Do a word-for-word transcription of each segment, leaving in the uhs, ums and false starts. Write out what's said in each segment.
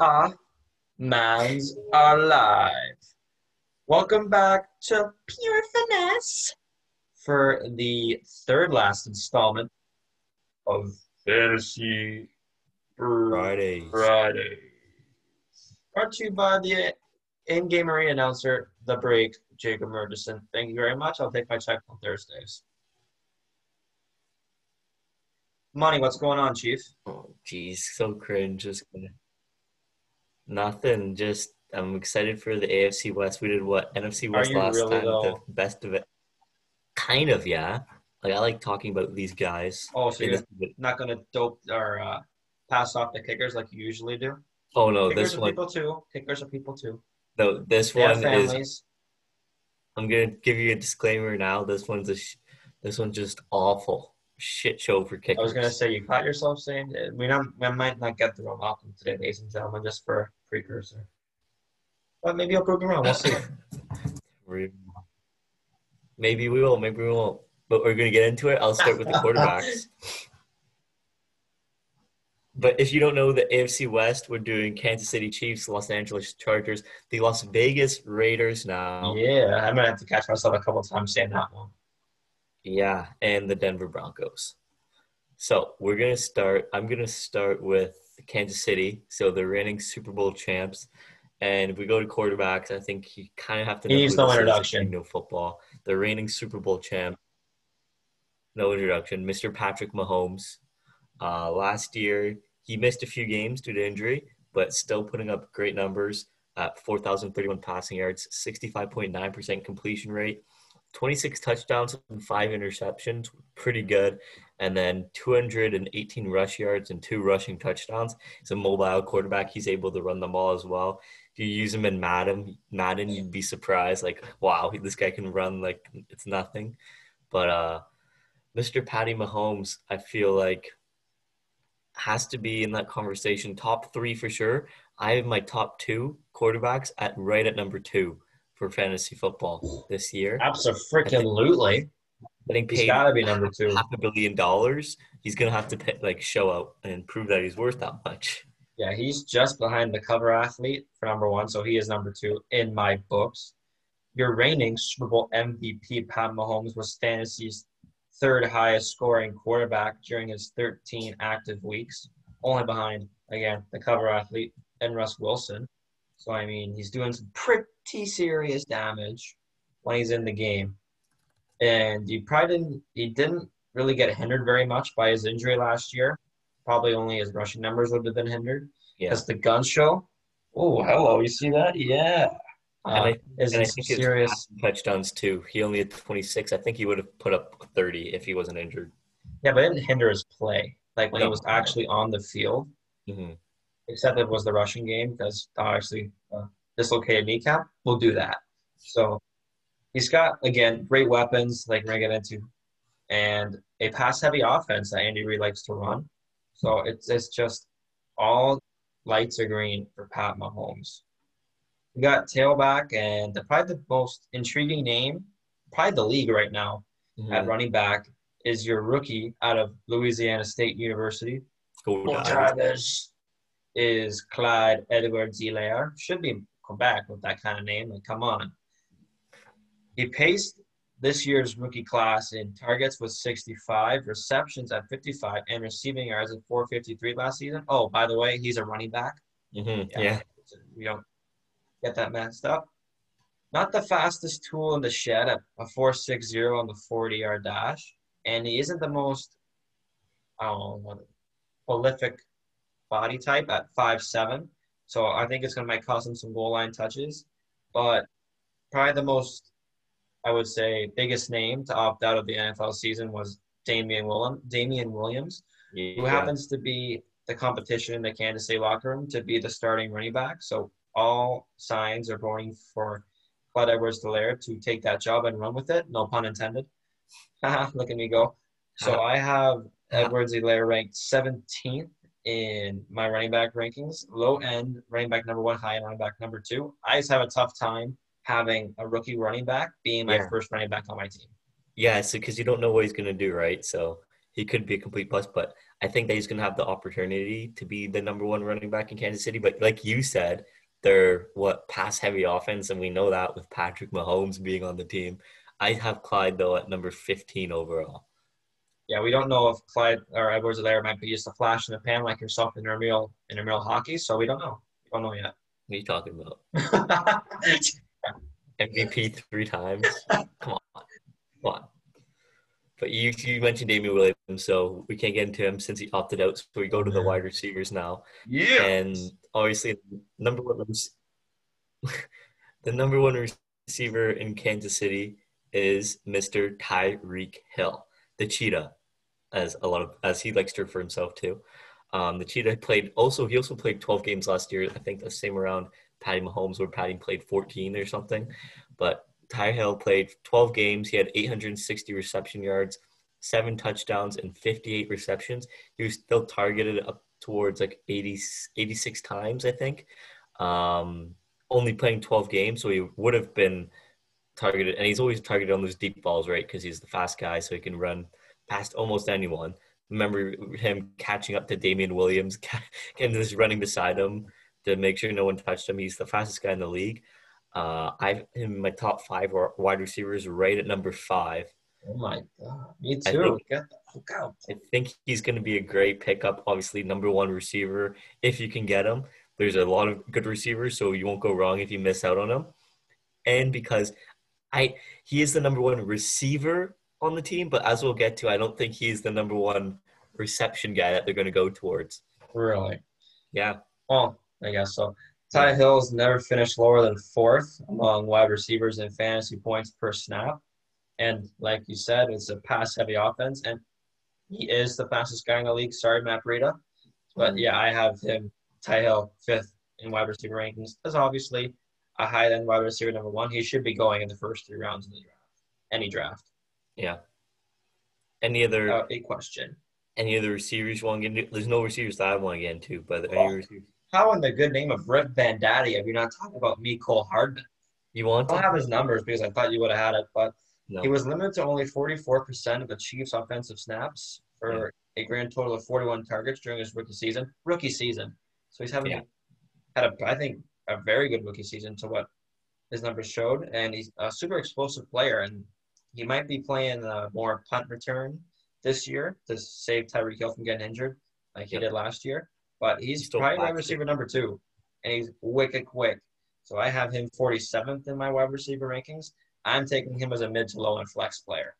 uh-uh, man's alive. Welcome back to Pure Finesse for the third last installment of Fantasy Fridays. Fridays. Brought to you by the in-game arena announcer, The Break, Jacob Murchison. Thank you very much. I'll take my check on Thursdays. Money, what's going on, Chief? Oh, geez, so cringe. Just kidding. Nothing. Just I'm excited for the A F C West. We did what? N F C West last really time. Though? The best of it. Kind of, yeah. Like I like talking about these guys. Oh, so you're not gonna dope or uh, pass off the kickers like you usually do? Oh no, kickers this are one. People too. Kickers are people too. No, this they one is. I'm gonna give you a disclaimer now. This one's a. Sh- this one's just awful. Shit show for kickers. I was gonna say you caught yourself saying it. we not we might not get the wrong outcome today, ladies and gentlemen, just for a precursor. But maybe I'll prove you wrong. We'll see. Maybe we will. Maybe we won't. But we're gonna get into it. I'll start with the quarterbacks. But if you don't know the A F C West, we're doing Kansas City Chiefs, Los Angeles Chargers, the Las Vegas Raiders now. Yeah, I'm gonna have to catch myself a couple times saying that one. Yeah, and the Denver Broncos. So we're going to start – I'm going to start with Kansas City. So they're reigning Super Bowl champs. And if we go to quarterbacks, I think you kind of have to – He needs no introduction. You know football. They're reigning Super Bowl champ. No introduction. Mister Patrick Mahomes. Uh, last year, he missed a few games due to injury, but still putting up great numbers at four thousand thirty-one passing yards, sixty-five point nine percent completion rate. twenty-six touchdowns and five interceptions, pretty good. And then two hundred eighteen rush yards and two rushing touchdowns. He's a mobile quarterback. He's able to run the ball as well. If you use him in Madden, Madden, you'd be surprised. Like, wow, this guy can run like it's nothing. But uh, Mister Patty Mahomes, I feel like, has to be in that conversation. Top three for sure. I have my top two quarterbacks at right at number two. For fantasy football this year. Absolutely. I think he's got to be number two. Half a billion dollars. He's going to have to pay, like show out and prove that he's worth that much. Yeah, he's just behind the cover athlete for number one, so he is number two in my books. Your reigning Super Bowl M V P, Pat Mahomes, was fantasy's third highest scoring quarterback during his thirteen active weeks, only behind, again, the cover athlete and Russ Wilson. So, I mean, he's doing some pretty serious damage when he's in the game. And he probably didn't, he didn't really get hindered very much by his injury last year. Probably only his rushing numbers would have been hindered. Because yeah. The gun show. Oh, hello. You see that? Yeah. Uh, and I, and I think serious touchdowns, too. He only had twenty-six. I think he would have put up thirty if he wasn't injured. Yeah, but it didn't hinder his play. Like, when no. he was actually on the field. Mm-hmm. Except it was the rushing game because obviously uh, dislocated kneecap. We'll do that. So he's got, again, great weapons like we're going to get into and a pass-heavy offense that Andy Reid likes to run. So it's it's just all lights are green for Pat Mahomes. We got tailback and probably the most intriguing name, probably the league right now mm-hmm. at running back is your rookie out of Louisiana State University. Go Travis. Is Clyde Edwards-Helaire. Should be Quebec with that kind of name. Like, come on. He paced this year's rookie class in targets with sixty-five, receptions at fifty-five, and receiving yards at four fifty-three last season. Oh, by the way, he's a running back. Mm-hmm. Yeah. yeah. So we don't get that messed up. Not the fastest tool in the shed at a four sixty on the forty-yard dash. And he isn't the most, I don't know, what, prolific body type at five seven. So I think it's going to might cost him some goal line touches. But probably the most, I would say, biggest name to opt out of the N F L season was Damian Williams, Damian Williams yeah. who happens to be the competition in the Kansas City locker room to be the starting running back. So all signs are going for Clyde Edwards-Helaire to take that job and run with it. No pun intended. Look at me go. So I have Edwards-Helaire ranked seventeenth. In my running back rankings, low end running back number one, high end running back number two. I just have a tough time having a rookie running back being my yeah. first running back on my team. Yeah, so because you don't know what he's going to do, right? So he could be a complete bust, but I think that he's going to have the opportunity to be the number one running back in Kansas City. But like you said, they're what pass heavy offense. And we know that with Patrick Mahomes being on the team. I have Clyde though at number fifteen overall. Yeah. We don't know if Clyde or Edwards-Helaire might be just a flash in the pan, like yourself in intramural, intramural hockey. So we don't know. We don't know yet. What are you talking about? M V P three times. Come on. Come on. But you, you mentioned Damian Williams, so we can't get into him since he opted out. So we go to the wide receivers now. Yeah. And obviously, number one, the number one receiver in Kansas City is Mister Tyreek Hill, the Cheetah, as a lot of as he likes to refer himself to. Um, the Cheetah played also. He also played twelve games last year. I think the same around Patty Mahomes, where Patty played fourteen or something, but. Tyreek Hill played twelve games. He had eight hundred sixty reception yards, seven touchdowns, and fifty-eight receptions. He was still targeted up towards like eighty, eighty-six times, I think. Um, only playing twelve games, so he would have been targeted. And he's always targeted on those deep balls, right, because he's the fast guy, so he can run past almost anyone. Remember him catching up to Damian Williams and just running beside him to make sure no one touched him. He's the fastest guy in the league. Uh, I've in my top five wide receivers right at number five. Oh my God, me too. I think, Get the fuck out. I think he's going to be a great pickup. Obviously, number one receiver if you can get him. There's a lot of good receivers, so you won't go wrong if you miss out on him. And because I, he is the number one receiver on the team, but as we'll get to, I don't think he's the number one reception guy that they're going to go towards. Really? Yeah. Oh, I guess so. Ty Hill's never finished lower than fourth among wide receivers in fantasy points per snap. And like you said, it's a pass-heavy offense. And he is the fastest guy in the league. Sorry, Matt Breida. But, yeah, I have him, Ty Hill, fifth in wide receiver rankings. That's obviously a high-end wide receiver number one. He should be going in the first three rounds of the draft. Any draft. Yeah. Any other uh, – big question. Any other receivers you want to get into? There's no receivers that I want to get into, but oh. any receivers – How in the good name of Rip Van Daddy have you not talked about Mecole Hardman? You want to? I don't have his numbers because I thought you would have had it, but no. He was limited to only forty-four percent of the Chiefs' offensive snaps for yeah. a grand total of forty-one targets during his rookie season. Rookie season. So he's having yeah. had, a, I think, a very good rookie season to what his numbers showed, and he's a super explosive player, and he might be playing a more punt return this year to save Tyreek Hill from getting injured like he yeah. did last year. But he's, he's probably wide receiver number two, and he's wicked quick. So I have him forty-seventh in my wide receiver rankings. I'm taking him as a mid to low and flex player.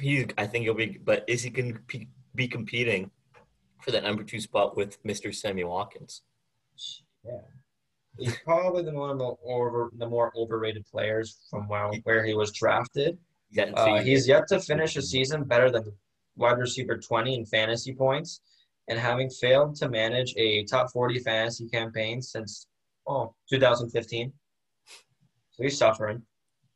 He, I think he'll be – but is he going to be competing for that number two spot with Mister Sammy Watkins? Yeah. He's probably the one of the, over, the more overrated players from where he was drafted. Uh, he's yet to finish a season better than wide receiver twenty in fantasy points. And having failed to manage a top forty fantasy campaign since oh two thousand fifteen, so he's suffering.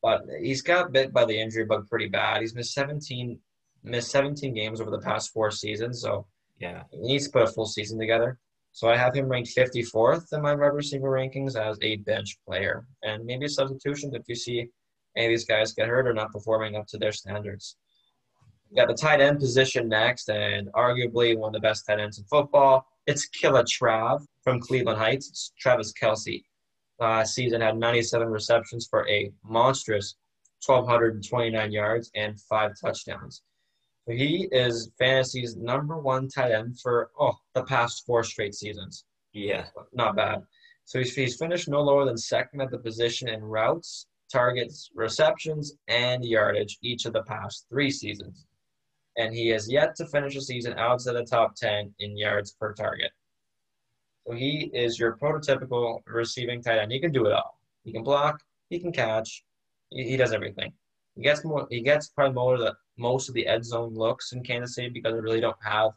But he's got bit by the injury bug pretty bad. He's missed seventeen missed seventeen games over the past four seasons. So yeah, he needs to put a full season together. So I have him ranked fifty-fourth in my wide receiver rankings as a bench player, and maybe a substitution if you see any of these guys get hurt or not performing up to their standards. Got the tight end position next, and arguably one of the best tight ends in football. It's Killer Trav from Cleveland Heights. It's Travis Kelsey. Last season had ninety-seven receptions for a monstrous one thousand two hundred twenty-nine yards and five touchdowns. So he is fantasy's number one tight end for oh the past four straight seasons. Yeah, not bad. So he's, he's finished no lower than second at the position in routes, targets, receptions, and yardage each of the past three seasons. And he has yet to finish a season outside the top ten in yards per target. So he is your prototypical receiving tight end. He can do it all. He can block. He can catch. He, he does everything. He gets more. He gets probably more of the most of the end zone looks in Kansas City because they really don't have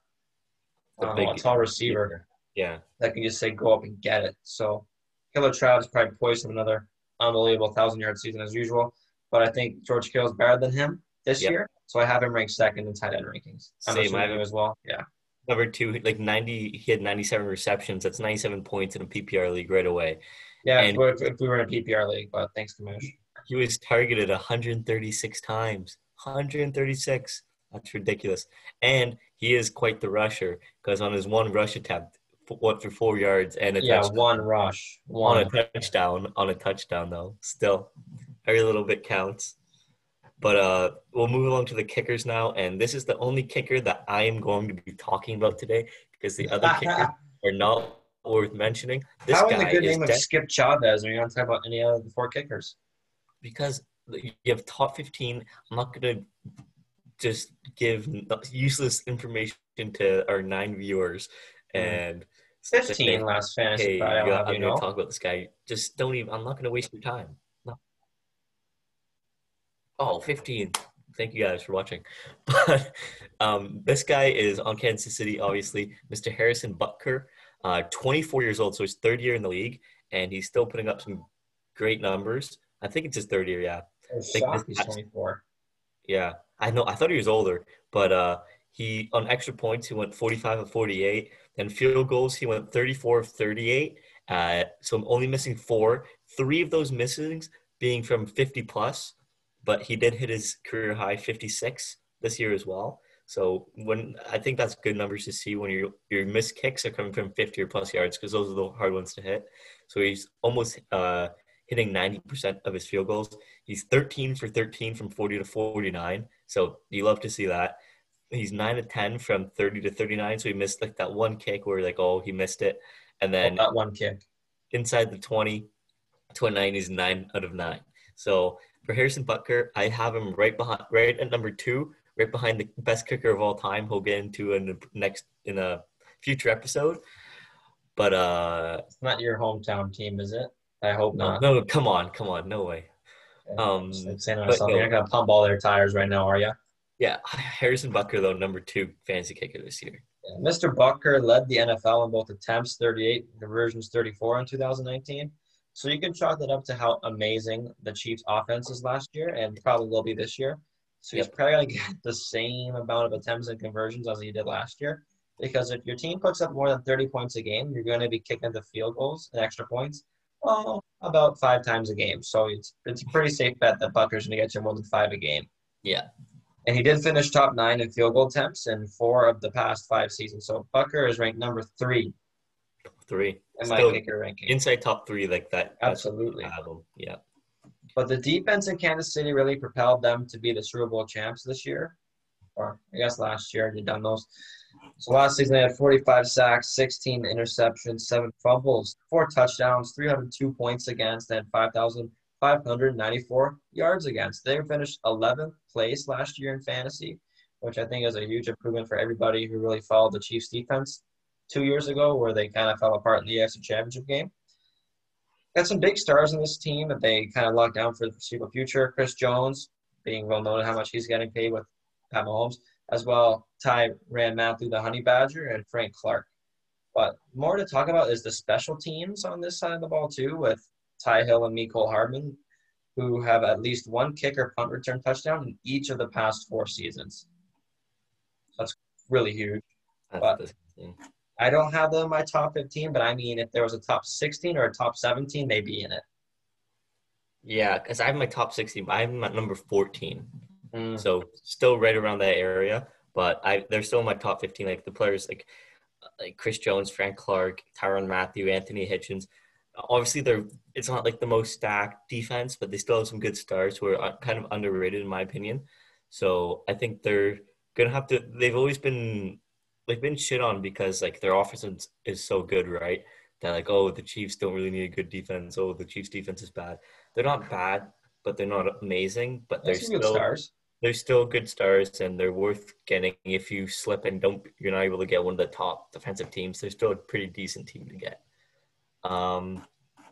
um, big, a tall receiver. Yeah, that can just say go up and get it. So Killer Trav's probably poised for another unbelievable thousand yard season as usual. But I think George Kittle is better than him this yep. year. So I have him ranked second in tight end rankings. I'm Same, I have him as well. Yeah, number two, like ninety. He had ninety-seven receptions. That's ninety-seven points in a P P R league right away. Yeah, and if, if we were in a P P R league, but thanks, Kamish. He was targeted one hundred thirty-six times. one hundred thirty-six. That's ridiculous. And he is quite the rusher because on his one rush attempt, what for four yards and a yeah, touchdown. Yeah, one rush. One on a touchdown, on a touchdown though. Still, every little bit counts. But uh, we'll move along to the kickers now. And this is the only kicker that I am going to be talking about today because the other kickers are not worth mentioning. This How guy in the good name of Skip Chavez are you going to talk about any of the four kickers? Because you have top fifteen. I'm not going to just give useless information to our nine viewers. And fifteen say, last fantasy. Hey, I I'm going to talk about this guy. Just don't even. I'm not going to waste your time. No. Oh, fifteen. Thank you guys for watching. But um, this guy is on Kansas City, obviously. Mister Harrison Butker, uh, twenty-four years old, so his third year in the league, and he's still putting up some great numbers. I think it's his third year. Yeah. I think he's twenty-four. Yeah, I know. I thought he was older, but uh, he on extra points he went forty-five of forty-eight. And field goals, he went thirty-four of thirty-eight, uh, so I'm only missing four. Three of those misses being from fifty-plus, but he did hit his career-high fifty-six this year as well. So when I think that's good numbers to see when your your missed kicks are coming from fifty or plus yards because those are the hard ones to hit. So he's almost uh, hitting ninety percent of his field goals. He's thirteen for thirteen from forty to forty-nine, so you love to see that. He's nine of ten from thirty to thirty-nine, so he missed, like, that one kick where, like, oh, he missed it. And then oh, that one kick. Inside the twenty, twenty-nine, he's nine out of nine. So for Harrison Butker, I have him right behind, right at number two, right behind the best kicker of all time. He'll get into in the next in a future episode. But uh, – it's not your hometown team, is it? I hope no, not. No, come on, come on, no way. Yeah, um, I'm saying to myself, no, you're not going to pump all their tires right now, are you? Yeah, Harrison Butker, though, number two fantasy kicker this year. Yeah, Mister Butker led the N F L in both attempts, thirty-eight, and conversions, thirty-four in two thousand nineteen. So you can chalk that up to how amazing the Chiefs' offense is last year and probably will be this year. So yep. He's probably going to get the same amount of attempts and conversions as he did last year because if your team puts up more than thirty points a game, you're going to be kicking the field goals and extra points, well, about five times a game. So it's, it's a pretty safe bet that Butker's going to get you more than five a game. Yeah. And he did finish top nine in field goal attempts in four of the past five seasons. So Butker is ranked number three. Three. In my kicker ranking. Inside top three like that. Absolutely. Yeah. But the defense in Kansas City really propelled them to be the Super Bowl champs this year. Or I guess last year they've done those. So last season they had forty-five sacks, sixteen interceptions, seven fumbles, four touchdowns, three hundred two points against, and five thousand five hundred ninety-four yards against. They finished eleventh place last year in fantasy, which I think is a huge improvement for everybody who really followed the Chiefs defense two years ago where they kind of fell apart in the A F C Championship game. Got some big stars in this team that they kind of locked down for the foreseeable future. Chris Jones, being well known how much he's getting paid with Pat Mahomes, as well Tyrann Mathieu, the Honey Badger, and Frank Clark. But more to talk about is the special teams on this side of the ball too with Ty Hill and Mecole Hardman, who have at least one kick or punt return touchdown in each of the past four seasons. That's really huge. But I don't have them in my top fifteen, but I mean, if there was a top sixteen or a top seventeen, they'd be in it. Yeah, because I have my top sixteen, but I have them at number fourteen. Mm. So still right around that area, but I they're still in my top fifteen. Like the players like, like Chris Jones, Frank Clark, Tyrann Mathieu, Anthony Hitchens. Obviously, they're it's not like the most stacked defense, but they still have some good stars who are kind of underrated in my opinion. So I think they're gonna have to. They've always been they've been shit on because like their offense is so good, right? That like oh the Chiefs don't really need a good defense. Oh the Chiefs defense is bad. They're not bad, but they're not amazing. But they're still good stars. They're still good stars, and they're worth getting. If you slip and don't, you're not able to get one of the top defensive teams. They're still a pretty decent team to get. Um,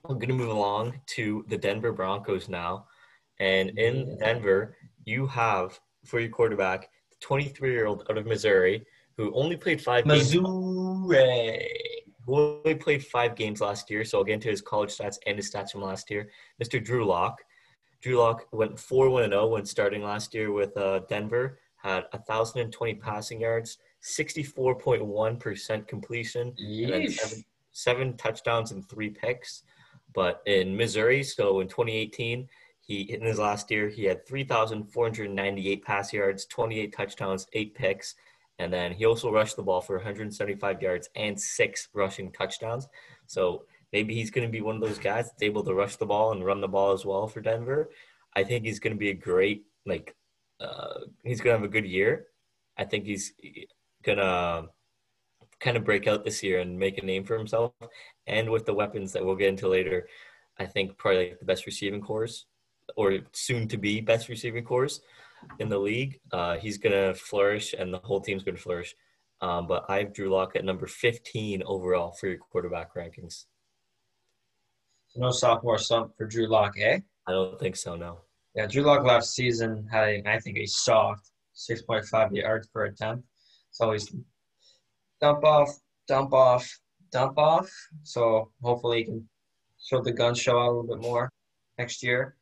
I'm going to move along to the Denver Broncos now. And in Denver, you have, for your quarterback, the twenty-three-year-old out of Missouri who only played five Missouri. games. Who only played five games last year, so I'll get into his college stats and his stats from last year. Mister Drew Lock. Drew Lock went four one oh when starting last year with uh, Denver, had one thousand twenty passing yards, sixty-four point one percent completion, Yeesh. and then seven seven touchdowns and three picks, but in Missouri, so in twenty eighteen, He, in his last year, he had three thousand four hundred ninety-eight pass yards, twenty-eight touchdowns, eight picks, and then he also rushed the ball for one hundred seventy-five yards and six rushing touchdowns. So maybe he's going to be one of those guys that's able to rush the ball and run the ball as well for Denver. I think he's going to be a great, like, uh, he's going to have a good year. I think he's going to kind of break out this year and make a name for himself. And with the weapons that we'll get into later, I think probably like the best receiving corps, or soon to be best receiving corps in the league. Uh, he's going to flourish, and the whole team's going to flourish. Um, but I have Drew Lock at number fifteen overall for your quarterback rankings. So no sophomore slump for Drew Lock, eh? I don't think so, no. Yeah, Drew Lock last season had, I think, a soft six point five yards per attempt. It's always dump off, dump off, dump off. So hopefully he can show the gun show out a little bit more next year.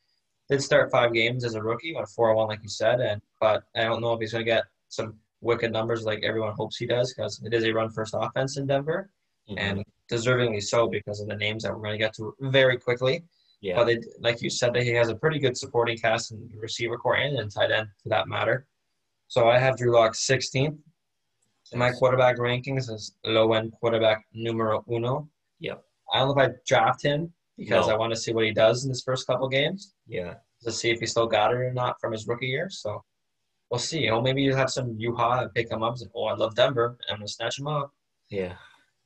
Did start five games as a rookie, went four oh one like you said, and but I don't know if he's going to get some wicked numbers like everyone hopes he does, because it is a run-first offense in Denver, mm-hmm. and deservingly so because of the names that we're going to get to very quickly. Yeah. But it, like you said, that he has a pretty good supporting cast and receiver core and, and tight end for that matter. So I have Drew Lock sixteenth. My quarterback rankings is low-end quarterback numero uno. Yep. I don't know if I draft him because no. I want to see what he does in his first couple games. Yeah. To see if he still got it or not from his rookie year. So we'll see. You know, maybe you have some yuha and pick him up and say, oh, I love Denver. I'm going to snatch him up. Yeah.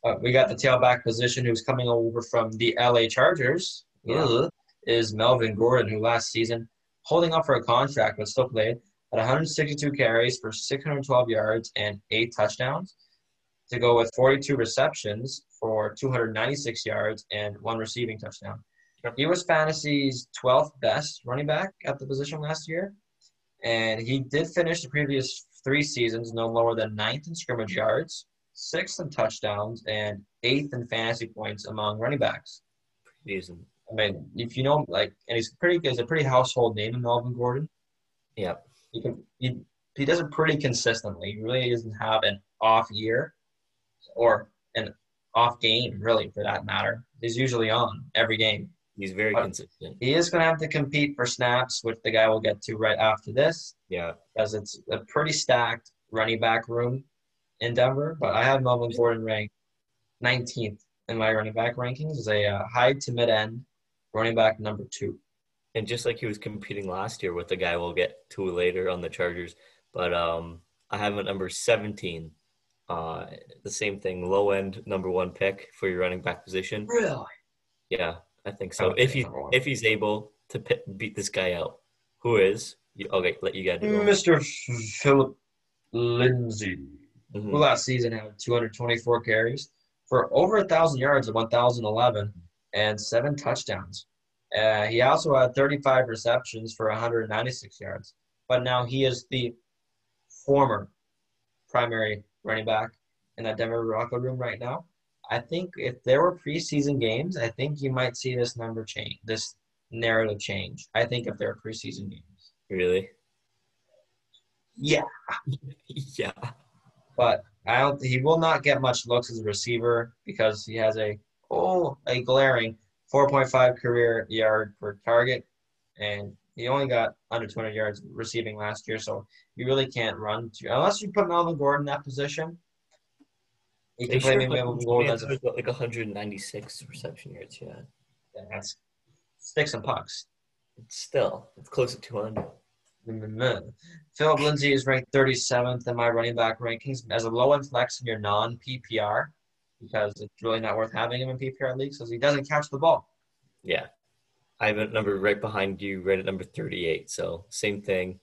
Uh, we got the tailback position who's coming over from the L A Chargers. Yeah. Ugh, is Melvin Gordon, who last season, holding up for a contract but still played, at one hundred sixty-two carries for six hundred twelve yards and eight touchdowns, to go with forty-two receptions for two hundred ninety-six yards and one receiving touchdown. He was fantasy's twelfth best running back at the position last year, and he did finish the previous three seasons no lower than ninth in scrimmage yards, sixth in touchdowns, and eighth in fantasy points among running backs. Reason. I mean, if you know, like, and he's pretty, he's a pretty household name in Melvin Gordon. Yeah. He can, he, he does it pretty consistently. He really doesn't have an off year or an off game, really, for that matter. He's usually on every game. He's very but consistent. He is going to have to compete for snaps, which the guy will get to right after this. Yeah. Because it's a pretty stacked running back room in Denver. But I have Melvin Gordon ranked nineteenth in my running back rankings as a uh, high to mid-end running back number two. And just like he was competing last year with the guy we'll get to later on the Chargers, but um, I have a number seventeen. Uh, the same thing, low-end number one pick for your running back position. Really? Yeah. I think so. If he if he's able to pit, beat this guy out, who is you, okay? Let you guys do Mister Philip Lindsay, mm-hmm. who last season had two hundred twenty-four carries for over a thousand yards and one thousand eleven and seven touchdowns. Uh, he also had thirty-five receptions for one hundred ninety-six yards. But now he is the former primary running back in that Denver Rocco room right now. I think if there were preseason games, I think you might see this number change, this narrative change. I think if there are preseason games. Really? Yeah. Yeah. But I don't. He will not get much looks as a receiver because he has a oh a glaring four point five career yard per target, and he only got under two hundred yards receiving last year. So you really can't run to unless you put Melvin Gordon in that position. You can play Melvin Gordon as a, like one hundred ninety-six reception yards. Yeah, that's sticks and pucks. It's still it's close to two hundred. Mm-hmm. Philip Lindsay is ranked thirty-seventh in my running back rankings as a low end flex in your non-P P R because it's really not worth having him in P P R leagues because he doesn't catch the ball. Yeah. I have a number right behind you, right at number thirty-eight. So same thing.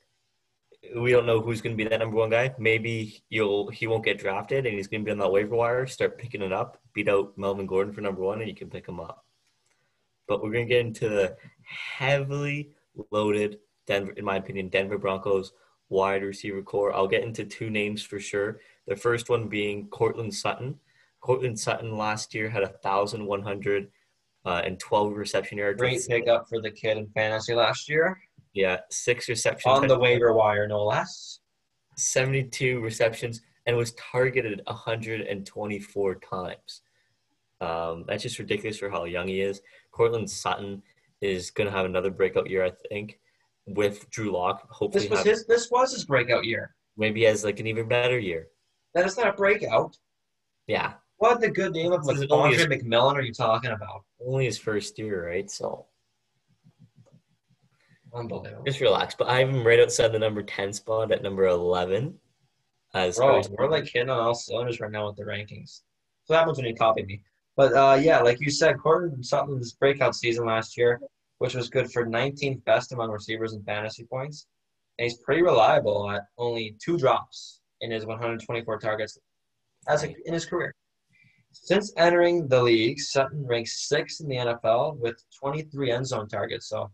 We don't know who's going to be that number one guy. Maybe you'll he won't get drafted and he's going to be on that waiver wire, start picking it up, beat out Melvin Gordon for number one, and you can pick him up. But we're going to get into the heavily loaded Denver, in my opinion, Denver Broncos wide receiver core. I'll get into two names for sure. The first one being Courtland Sutton. Courtland Sutton last year had one thousand one hundred twelve reception yards. Great pickup for the kid in fantasy last year. Yeah, six receptions. On the waiver wire, no less. seventy-two receptions and was targeted one hundred twenty-four times. Um, that's just ridiculous for how young he is. Courtland Sutton is going to have another breakout year, I think, with Drew Lock. Hopefully, this was his. This was his breakout year. Maybe he has like an even better year. That is not a breakout. Yeah. What the good name of McAndre McMillan are you talking about? Only his first year, right? So. Unbelievable. Just relax. But I have him right outside the number ten spot at number eleven. As Bro, always. We're like hitting on all cylinders right now with the rankings. So that happens when you copy me. But, uh, yeah, like you said, Courtland Sutton's breakout season last year, which was good for nineteenth best among receivers in fantasy points. And he's pretty reliable at only two drops in his one hundred twenty-four targets as a, in his career. Since entering the league, Sutton ranks sixth in the N F L with twenty-three end zone targets. So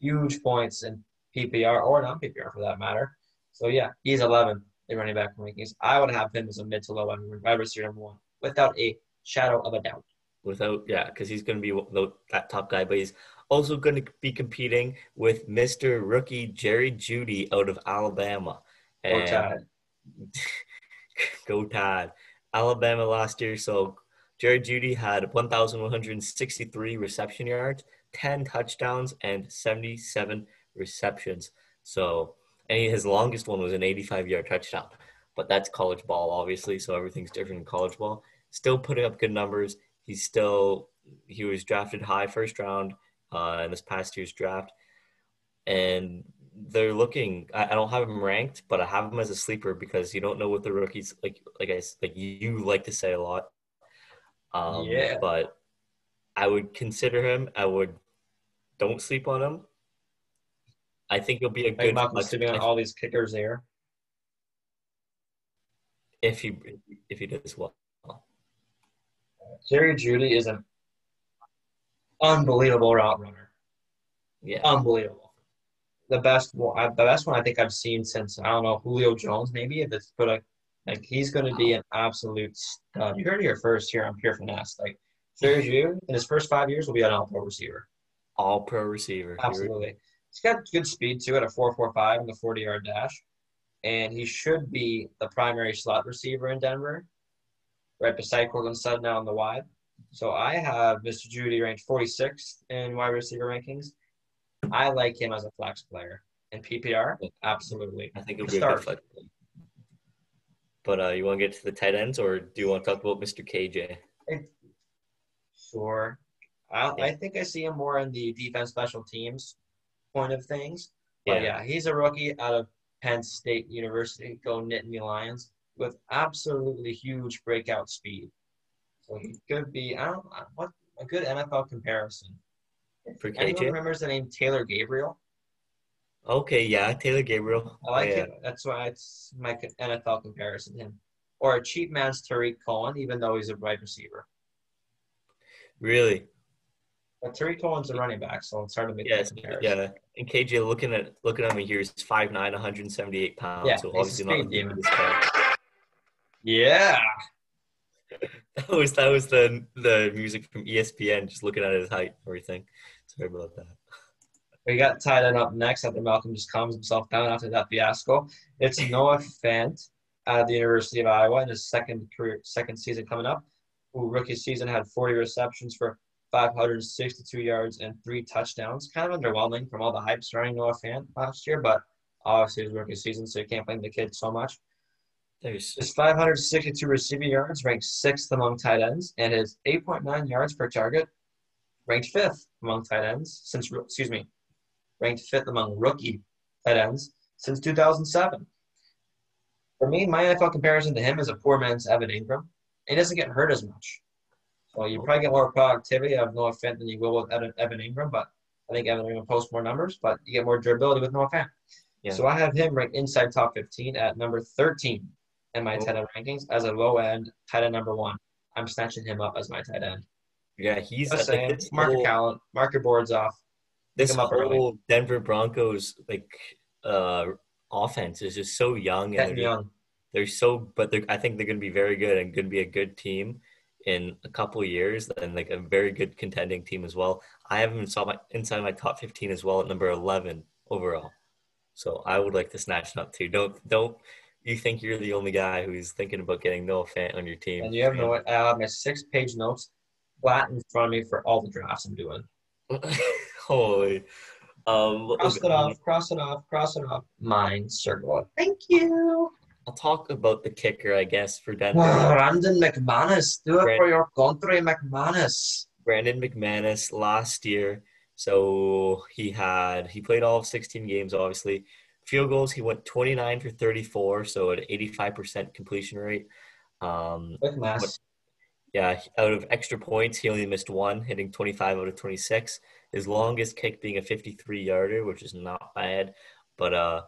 huge points in P P R or non-P P R for that matter. So, yeah, he's eleventh in running back rankings. I would have him as a mid to low end wide receiver number one without a shadow of a doubt. Without, yeah, because he's going to be that top guy, but he's also going to be competing with Mister Rookie Jerry Jeudy out of Alabama. And go Tide. Go Tide. Alabama last year, so Jerry Jeudy had one thousand one hundred sixty-three reception yards, ten touchdowns, and seventy-seven receptions. So, and his longest one was an eighty-five-yard touchdown. But that's college ball, obviously, so everything's different in college ball. Still putting up good numbers. He's still – he was drafted high first round uh, in this past year's draft. And they're looking – I don't have him ranked, but I have him as a sleeper because you don't know what the rookies – like like I like you like to say a lot. Um, yeah. But I would consider him. I would – don't sleep on him. I think he'll be a good – Malcolm's sitting on all these kickers there. If he, if he does well. Jerry Jeudy is an unbelievable route runner. Yeah, unbelievable. The best, well, I, the best one I think I've seen since I don't know Julio Jones maybe. If it's but like, like he's going to be an absolute stud. You heard it here first. Here I'm pure finesse. Like Jerry Jeudy in his first five years will be an All Pro receiver. All Pro receiver. Absolutely. He's got good speed too at a four four five in the forty-yard dash, and he should be the primary slot receiver in Denver. Right beside Courtland Sutton now on the wide. So I have Mister Jeudy ranked forty-sixth in wide receiver rankings. I like him as a flex player. And P P R, absolutely. I think it'll be a good flex player. But uh, you want to get to the tight ends, or do you want to talk about Mister K J? It, sure. I, I think I see him more in the defense special teams point of things. But, yeah, yeah he's a rookie out of Penn State University. Go Nittany the Lions. With absolutely huge breakout speed. So he could be, I don't know, what a good N F L comparison. For K J? Anyone remembers the name Taylor Gabriel? Okay, yeah, Taylor Gabriel. I like yeah. him. That's why it's my N F L comparison to him. Or a cheap man's Tariq Cohen, even though he's a wide receiver. Really? But Tariq Cohen's a running back, so it's hard to make yeah, that comparison. Yeah, and K J, looking at looking at him here, he's five nine, one hundred seventy-eight pounds. Yeah, so obviously not the end of this time. Yeah, that was that was the the music from E S P N. Just looking at his height, and everything. Sorry about that. We got tied in up next after Malcolm just calms himself down after that fiasco. It's Noah Fant out of the University of Iowa in his second career second season coming up. Who rookie season had forty receptions for five hundred sixty-two yards and three touchdowns. Kind of underwhelming from all the hype surrounding Noah Fant last year, but obviously his rookie season, so you can't blame the kid so much. There's his five hundred sixty-two receiving yards ranked sixth among tight ends, and his eight point nine yards per target ranked fifth among tight ends since excuse me, ranked fifth among rookie tight ends since two thousand seven. For me, my N F L comparison to him is a poor man's Evan Ingram. He doesn't get hurt as much, so you probably get more productivity out of Noah Fant than you will with Evan Ingram. But I think Evan Ingram posts more numbers, but you get more durability with Noah Fant. Yeah. So I have him ranked inside top fifteen at number thirteen. And my oh. tight end rankings as a low end tight end number one. I'm snatching him up as my tight end. Yeah, he's the same. Mark your calendar, mark your boards off. This whole early. Denver Broncos like uh, offense is just so young and they're, young. they're so. But they're, I think they're going to be very good and going to be a good team in a couple of years and like a very good contending team as well. I have him saw my inside my top fifteen as well at number eleven overall. So I would like to snatch him up too. Don't don't. You think you're the only guy who's thinking about getting Noah Fant on your team. And you have no – I have my six-page notes flat in front of me for all the drafts I'm doing. Holy. Um, cross it off, cross it off, cross it off. Mine, circle it. Thank you. I'll talk about the kicker, I guess, for Denver. Wow, Brandon McManus. Do it Brandon, for your country, McManus. Brandon McManus last year. So he had – he played all sixteen games, obviously. Field goals, he went twenty-nine for thirty-four, so an eighty-five percent completion rate. Um, but, yeah, out of extra points, he only missed one, hitting twenty-five out of twenty-six. His longest kick being a fifty-three-yarder, which is not bad. But uh,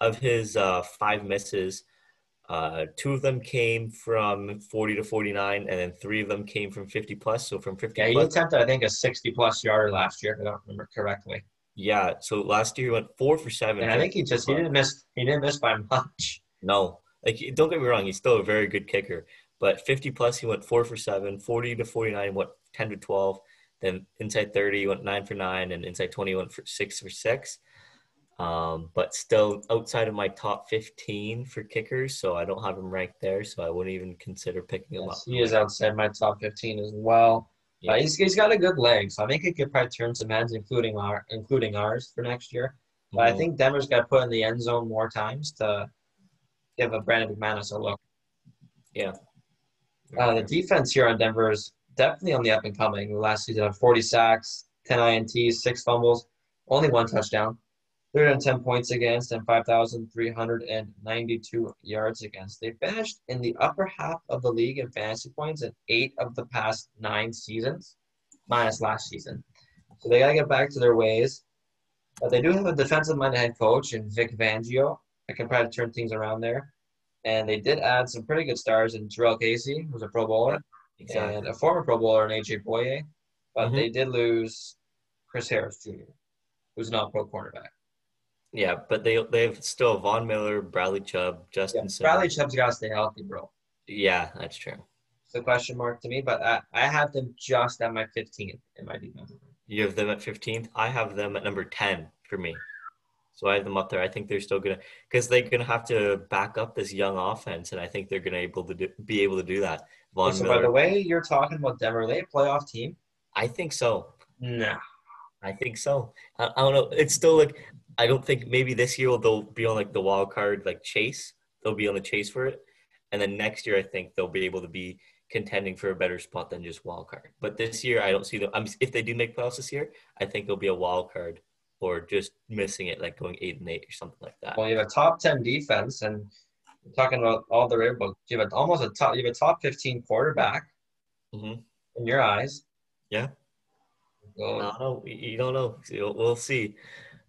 of his uh, five misses, uh, two of them came from forty to forty-nine, and then three of them came from fifty-plus. So from fifty yeah, plus. Yeah, he attempted, I think, a sixty-plus yarder last year, if I don't remember correctly. Yeah, so last year he went four for seven. And I think he just he didn't miss he didn't miss by much. No, like don't get me wrong, he's still a very good kicker. But fifty plus, he went four for seven. Forty to forty nine, went ten to twelve. Then inside thirty, he went nine for nine, and inside twenty, he went for six for six. Um, but still outside of my top fifteen for kickers, so I don't have him ranked there. So I wouldn't even consider picking him yes, up. He is outside my top fifteen as well. Yeah. Uh, he's he's got a good leg, so I think it could probably turn some heads, including our including ours for next year. But mm-hmm. I think Denver's got to put in the end zone more times to give a Brandon McManus a look. Yeah. Uh, the defense here on Denver is definitely on the up and coming. Last season, had forty sacks, ten I N Ts, six fumbles, only one touchdown, three hundred ten points against, and five thousand three hundred and ninety-two yards against. They finished in the upper half of the league in fantasy points in eight of the past nine seasons, minus last season. So they gotta get back to their ways. But they do have a defensive-minded head coach in Vic Fangio that can probably turn things around there. And they did add some pretty good stars in Jarrell Casey, who's a Pro Bowler, exactly. and a former Pro Bowler in A J Boye. But mm-hmm. they did lose Chris Harris Junior, who's an all-pro cornerback. Yeah, but they, they've still Von Miller, Bradley Chubb, Justin yeah, Simmons. Bradley Chubb's got to stay healthy, bro. Yeah, that's true. It's a question mark to me, but I, I have them just at my fifteenth in my defense. You have them at fifteenth? I have them at number ten for me. So I have them up there. I think they're still going to – because they're going to have to back up this young offense, and I think they're going to able to do, be able to do that. Von so, Miller, by the way, you're talking about Denver, late playoff team? I think so. No. I think so. I, I don't know. It's still like – I don't think maybe this year they'll be on like the wild card like chase. They'll be on the chase for it. And then next year I think they'll be able to be contending for a better spot than just wild card. But this year I don't see them. I'm, if they do make playoffs this year, I think they'll be a wild card. Or just missing it, like going eight and eight or something like that. Well, you have a top ten defense, and you're talking about all the rare books. You have a, almost a top. You have a top fifteen quarterback mm-hmm. in your eyes. Yeah. Oh. No, no, you don't know. We'll see.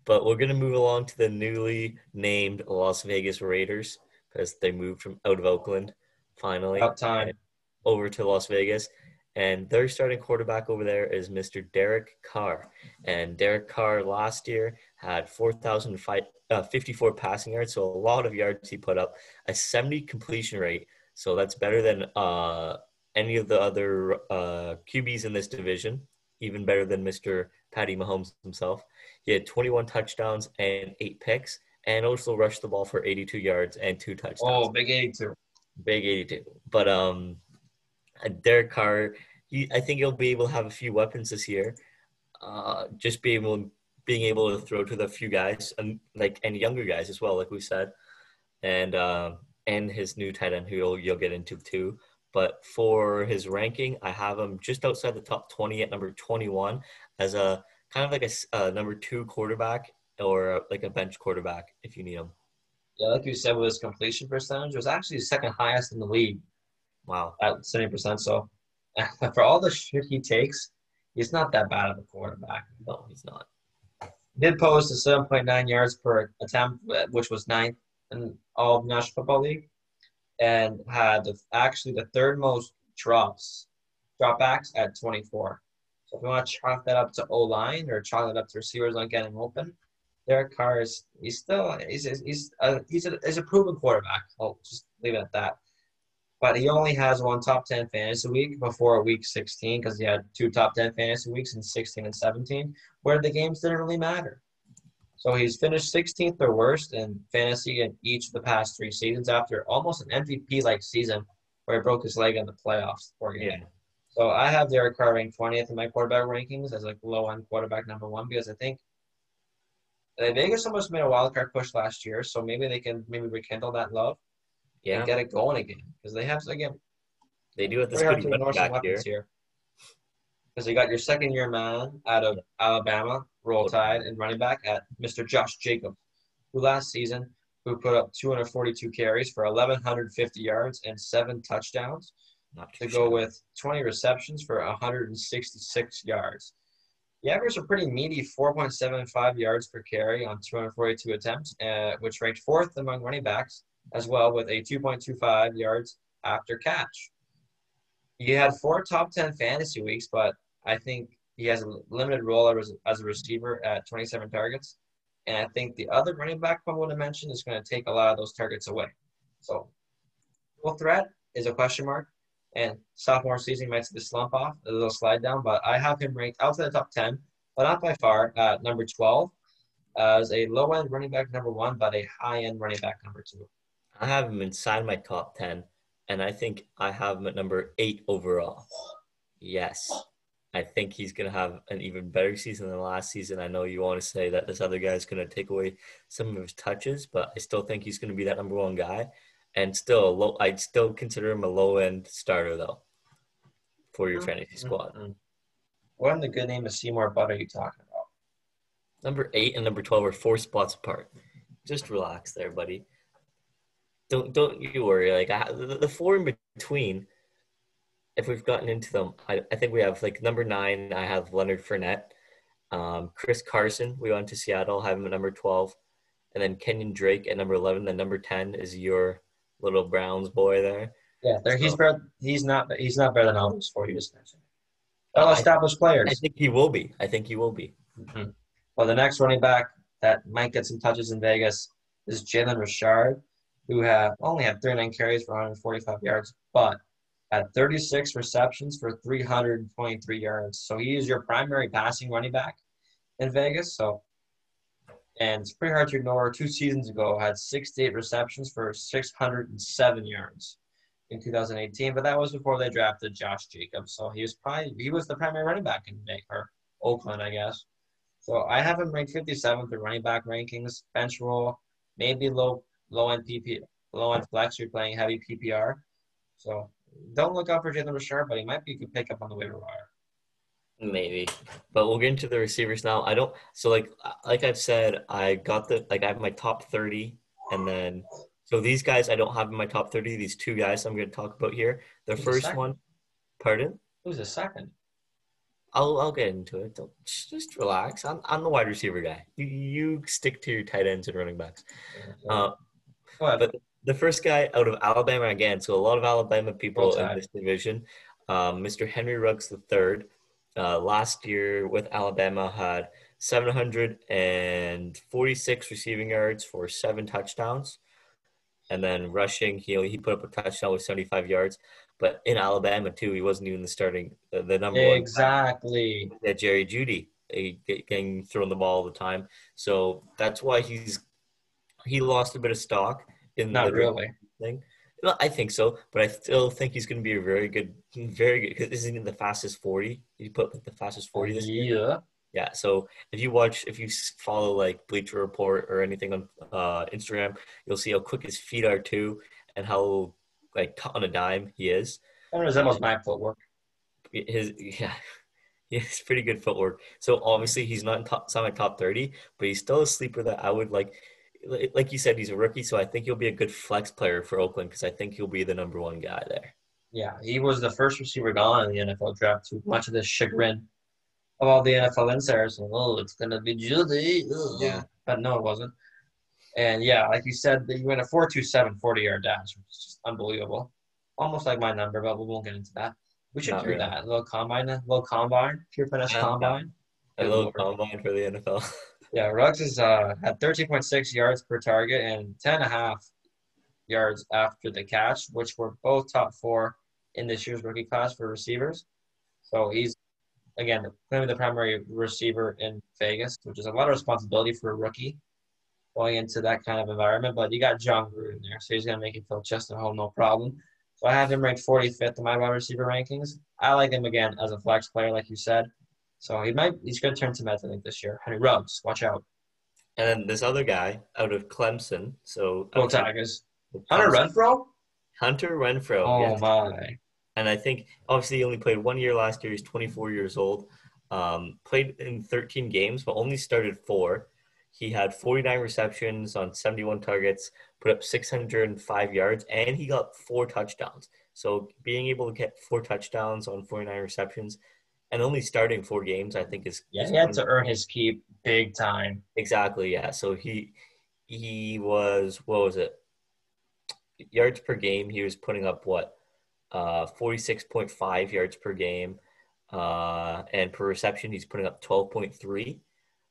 But we're gonna move along to the newly named Las Vegas Raiders because they moved from out of Oakland finally. About time. Over to Las Vegas. And their starting quarterback over there is Mister Derek Carr. And Derek Carr last year had four thousand fifty-four passing yards, so a lot of yards he put up, a seventy completion rate. So that's better than uh, any of the other uh, Q Bs in this division, even better than Mister Patty Mahomes himself. He had twenty-one touchdowns and eight picks, and also rushed the ball for eighty-two yards and two touchdowns. Oh, big eighty-two. Big eighty-two. But um, Derek Carr, He, I think he'll be able to have a few weapons this year. Uh, just be able, being able to throw to the few guys and like and younger guys as well, like we said, and uh, and his new tight end who you'll, you'll get into too. But for his ranking, I have him just outside the top twenty at number twenty-one as a kind of like a, a number two quarterback or like a bench quarterback if you need him. Yeah, like you said, with his completion percentage, it was actually the second highest in the league. Wow, at seventy percent. So. For all the shit he takes, he's not that bad of a quarterback. No, he's not. He did post a seven point nine yards per attempt, which was ninth in all of National Football League, and had the, actually the third most drops, dropbacks at twenty-four. So if you want to chalk that up to O-line or chalk it up to receivers on getting open, Derek Carr is he's still he's he's a, he's, a, he's a proven quarterback. I'll just leave it at that. But he only has one top ten fantasy week before week sixteen because he had two top ten fantasy weeks in sixteen and seventeen where the games didn't really matter. So he's finished sixteenth or worst in fantasy in each of the past three seasons after almost an M V P-like season where he broke his leg in the playoffs. Before yeah, So I have Derek Carr ranked twentieth in my quarterback rankings as like low end quarterback number one, because I think Vegas almost made a wild card push last year, so maybe they can maybe rekindle that love, yeah, and get it going again, because they have again. They do have this pretty good back here. Because you got your second year man out of yeah. Alabama, Roll Tide, and running back at Mister Josh Jacobs, who last season who put up two hundred forty-two carries for eleven fifty yards and seven touchdowns. Not to go sure. with twenty receptions for one hundred sixty-six yards. He averaged a pretty meaty four point seven five yards per carry on two hundred forty-two attempts, uh, which ranked fourth among running backs as well, with a two point two five yards after catch. He had four top ten fantasy weeks, but I think he has a limited role as a receiver at twenty-seven targets. And I think the other running back I want to mention is going to take a lot of those targets away. So, dual threat is a question mark. And sophomore season might see the slump off, a little slide down, but I have him ranked outside the top ten, but not by far, uh, number twelve, as a low-end running back number one, but a high-end running back number two. I have him inside my top ten, and I think I have him at number eight overall. Yes, I think he's going to have an even better season than last season. I know you want to say that this other guy is going to take away some of his touches, but I still think he's going to be that number one guy. And still, low, I'd still consider him a low-end starter, though, for your fantasy squad. What in the good name of Seymour Butt are you talking about? Number eight and number twelve are four spots apart. Just relax there, buddy. Don't don't you worry. Like I, the, the four in between, if we've gotten into them, I, I think we have, like, number nine, I have Leonard Fournette. Um, Chris Carson, we went to Seattle, have him at number twelve. And then Kenyon Drake at number eleven. Then number ten is your little Browns boy there. Yeah, there so, he's better, he's not he's not better than all those four you just mentioned. Well established I, players. I think he will be. I think he will be. Mm-hmm. Well, the next running back that might get some touches in Vegas is Jalen Richard, who have only had thirty-nine carries for one hundred forty-five yards, but had thirty-six receptions for three hundred twenty-three yards. So he is your primary passing running back in Vegas. So. And it's pretty hard to ignore. Two seasons ago, had sixty-eight receptions for six hundred seven yards in two thousand eighteen. But that was before they drafted Josh Jacobs. So he was probably he was the primary running back in or Oakland, I guess. So I have him ranked fifty-seventh in running back rankings. Bench role, maybe low low end P P, low end flex. You're playing heavy P P R. So don't look out for Jalen Richard, but he might be a good pickup on the waiver wire. Maybe, but we'll get into the receivers now. I don't, so like, like I've said, I got the, like I have my top thirty, and then, so these guys I don't have in my top thirty, these two guys I'm going to talk about here. The Who's first one, pardon? Who's the second? I'll, I'll get into it. Don't, just relax. I'm, I'm the wide receiver guy. You, you stick to your tight ends and running backs. Uh, but the first guy out of Alabama again, so a lot of Alabama people in this division, um, Mister Henry Ruggs the third. Uh, last year with Alabama had seven hundred forty-six receiving yards for seven touchdowns. And then rushing, he he put up a touchdown with seventy-five yards. But in Alabama, too, he wasn't even the starting, the, the number exactly. one. Exactly. Jerry Jeudy he, getting thrown the ball all the time. So that's why he's he lost a bit of stock. in Not the really. Thing. No, I think so, but I still think he's going to be a very good, very good, because isn't he the fastest forty? He put like the fastest forty this yeah. year. Yeah. So if you watch, if you follow like Bleacher Report or anything on uh, Instagram, you'll see how quick his feet are too, and how like caught on a dime he is. That resembles my footwork. His yeah, it's pretty good footwork. So obviously he's not in top, not in top thirty, but he's still a sleeper that I would like. Like you said, he's a rookie, so I think he'll be a good flex player for Oakland because I think he'll be the number one guy there. Yeah, he was the first receiver gone in the N F L draft to much of the chagrin of all the N F L insiders. Oh, it's going to be Jeudy. Yeah. But no, it wasn't. And, yeah, like you said, you went a four two seven forty-yard dash, which is just unbelievable. Almost like my number, but we won't get into that. We should Not do really. that. A little combine, a little combine, pure finesse yeah. combine. A little combine for the N F L. Yeah, Ruggs is uh, at thirteen point six yards per target and ten point five yards after the catch, which were both top four in this year's rookie class for receivers. So he's, again, claiming the primary receiver in Vegas, which is a lot of responsibility for a rookie going into that kind of environment. But you got John Gruden in there, so he's going to make you feel just at home, no problem. So I have him ranked forty-fifth in my wide receiver rankings. I like him again as a flex player, like you said. So he might he's going to turn to meds, I think, this year. Henry Ruggs, watch out. And then this other guy out of Clemson. So Go Tigers. Hunter Renfrow? Hunter Renfrow. Oh, yes. my. And I think, obviously, he only played one year last year. He's twenty-four years old. Um, played in thirteen games, but only started four. He had forty-nine receptions on seventy-one targets, put up six hundred five yards, and he got four touchdowns. So being able to get four touchdowns on forty-nine receptions and only starting four games, I think is... Yeah, he had to earn his keep big time. Exactly, yeah. So he he was, what was it? Yards per game, he was putting up, what, uh, forty-six point five yards per game. Uh, and per reception, he's putting up twelve point three.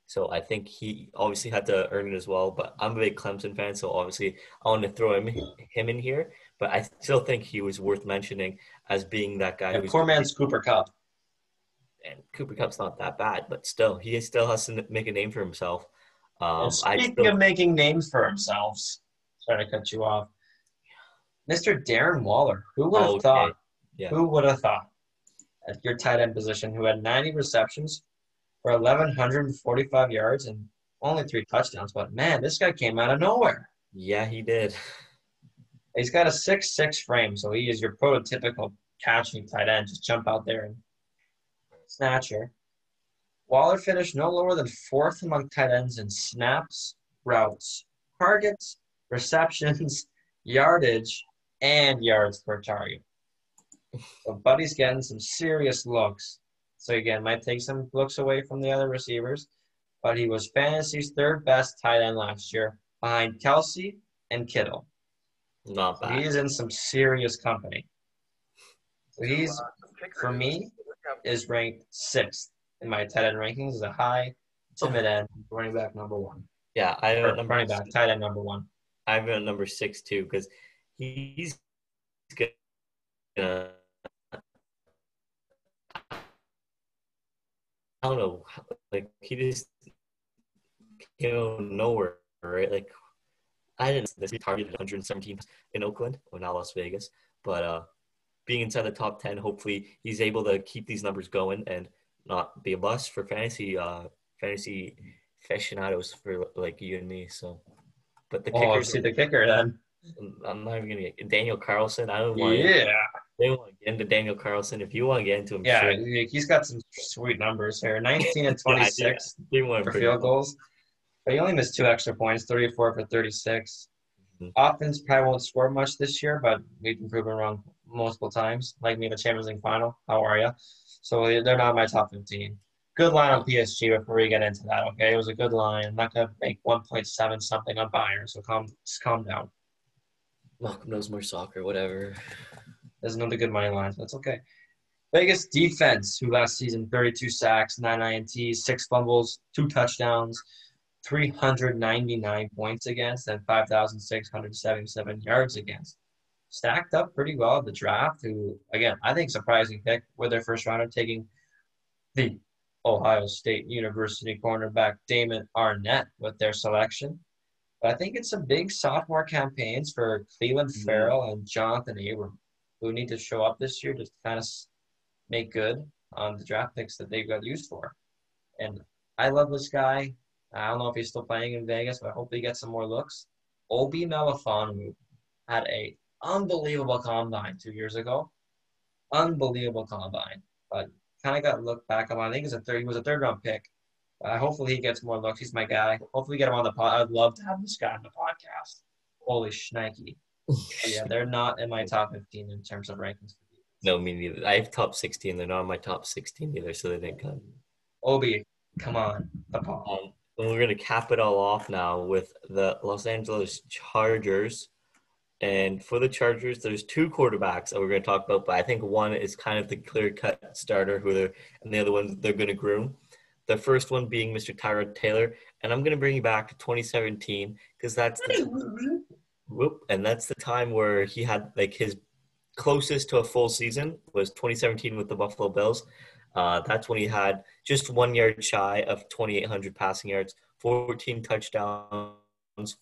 So I think he obviously had to earn it as well. But I'm a big Clemson fan, so obviously I want to throw him him in here. But I still think he was worth mentioning as being that guy. Who's poor man's Cooper Kupp. And Cooper Kupp's not that bad, but still, he still has to make a name for himself. Um, speaking I still, of making names for himself, sorry to cut you off, Mister Darren Waller. Who would have okay. thought? Yeah. Who would have thought? At your tight end position, who had ninety receptions for eleven forty-five yards and only three touchdowns. But, man, this guy came out of nowhere. Yeah, he did. He's got a six six frame, so he is your prototypical catching tight end. Just jump out there and snatch her. Waller finished no lower than fourth among tight ends in snaps, routes, targets, receptions, yardage, and yards per target. So Buddy's getting some serious looks. So, again, might take some looks away from the other receivers. But he was fantasy's third best tight end last year behind Kelsey and Kittle. Not bad. So he's in some serious company. So he's, for me, is ranked sixth in my tight end rankings as a high to mid end running back number one. Yeah, I have number running back, tight end number one. I have a number six, too, because he's good. Uh, I don't know, like, he just came out of nowhere, right? Like, I didn't know this. He targeted one hundred seventeen in Oakland, or now Las Vegas, but uh, being inside the top ten, hopefully he's able to keep these numbers going and not be a bust for fantasy uh, fantasy aficionados for, like, you and me, so. But the kicker, oh, see the kicker, then. I'm not even going to get Daniel Carlson. I don't want to yeah. They want to get into Daniel Carlson. If you want to get into him, yeah, sure. He's got some sweet numbers here. nineteen and twenty-six yeah, yeah. for field goals. But he only missed two extra points, thirty-four for thirty-six. Mm-hmm. Offense probably won't score much this year, but we've been proven wrong multiple times, like me in the Champions League final. How are you? So they're not in my top fifteen. Good line on P S G before we get into that, okay? It was a good line. I'm not going to make one point seven something on Bayern, so calm, just calm down. Malcolm knows more soccer, whatever. There's another good money line, so that's okay. Vegas defense, who last season, thirty-two sacks, nine I N Ts, six fumbles, two touchdowns, three hundred ninety-nine points against, and five thousand six hundred seventy-seven yards against. Stacked up pretty well at the draft, who, again, I think surprising pick with their first rounder, taking the Ohio State University cornerback Damon Arnett with their selection. But I think it's some big sophomore campaigns for Cleveland Farrell and Jonathan Abram, who need to show up this year to kind of make good on the draft picks that they've got used for. And I love this guy. I don't know if he's still playing in Vegas, but I hope he gets some more looks. Obi Melifonwu had an unbelievable combine two years ago. Unbelievable combine. But kind of got looked back on. I think he's a third, he was a third-round pick. Uh, hopefully he gets more looks. He's my guy. Hopefully we get him on the pod. I'd love to have this guy on the podcast. Holy shnikey. Yeah, they're not in my top fifteen in terms of rankings. No, me neither. I have top sixteen. They're not in my top sixteen either, so they didn't come. Obi, come on. The pod. Um, and we're going to cap it all off now with the Los Angeles Chargers. And for the Chargers, there's two quarterbacks that we're going to talk about, but I think one is kind of the clear-cut starter, who they're, and the other one they're going to groom. The first one being Mister Tyrod Taylor, and I'm going to bring you back to twenty seventeen because that's the, whoop, and that's the time where he had, like, his closest to a full season was twenty seventeen with the Buffalo Bills. Uh, that's when he had just one yard shy of twenty-eight hundred passing yards, fourteen touchdowns,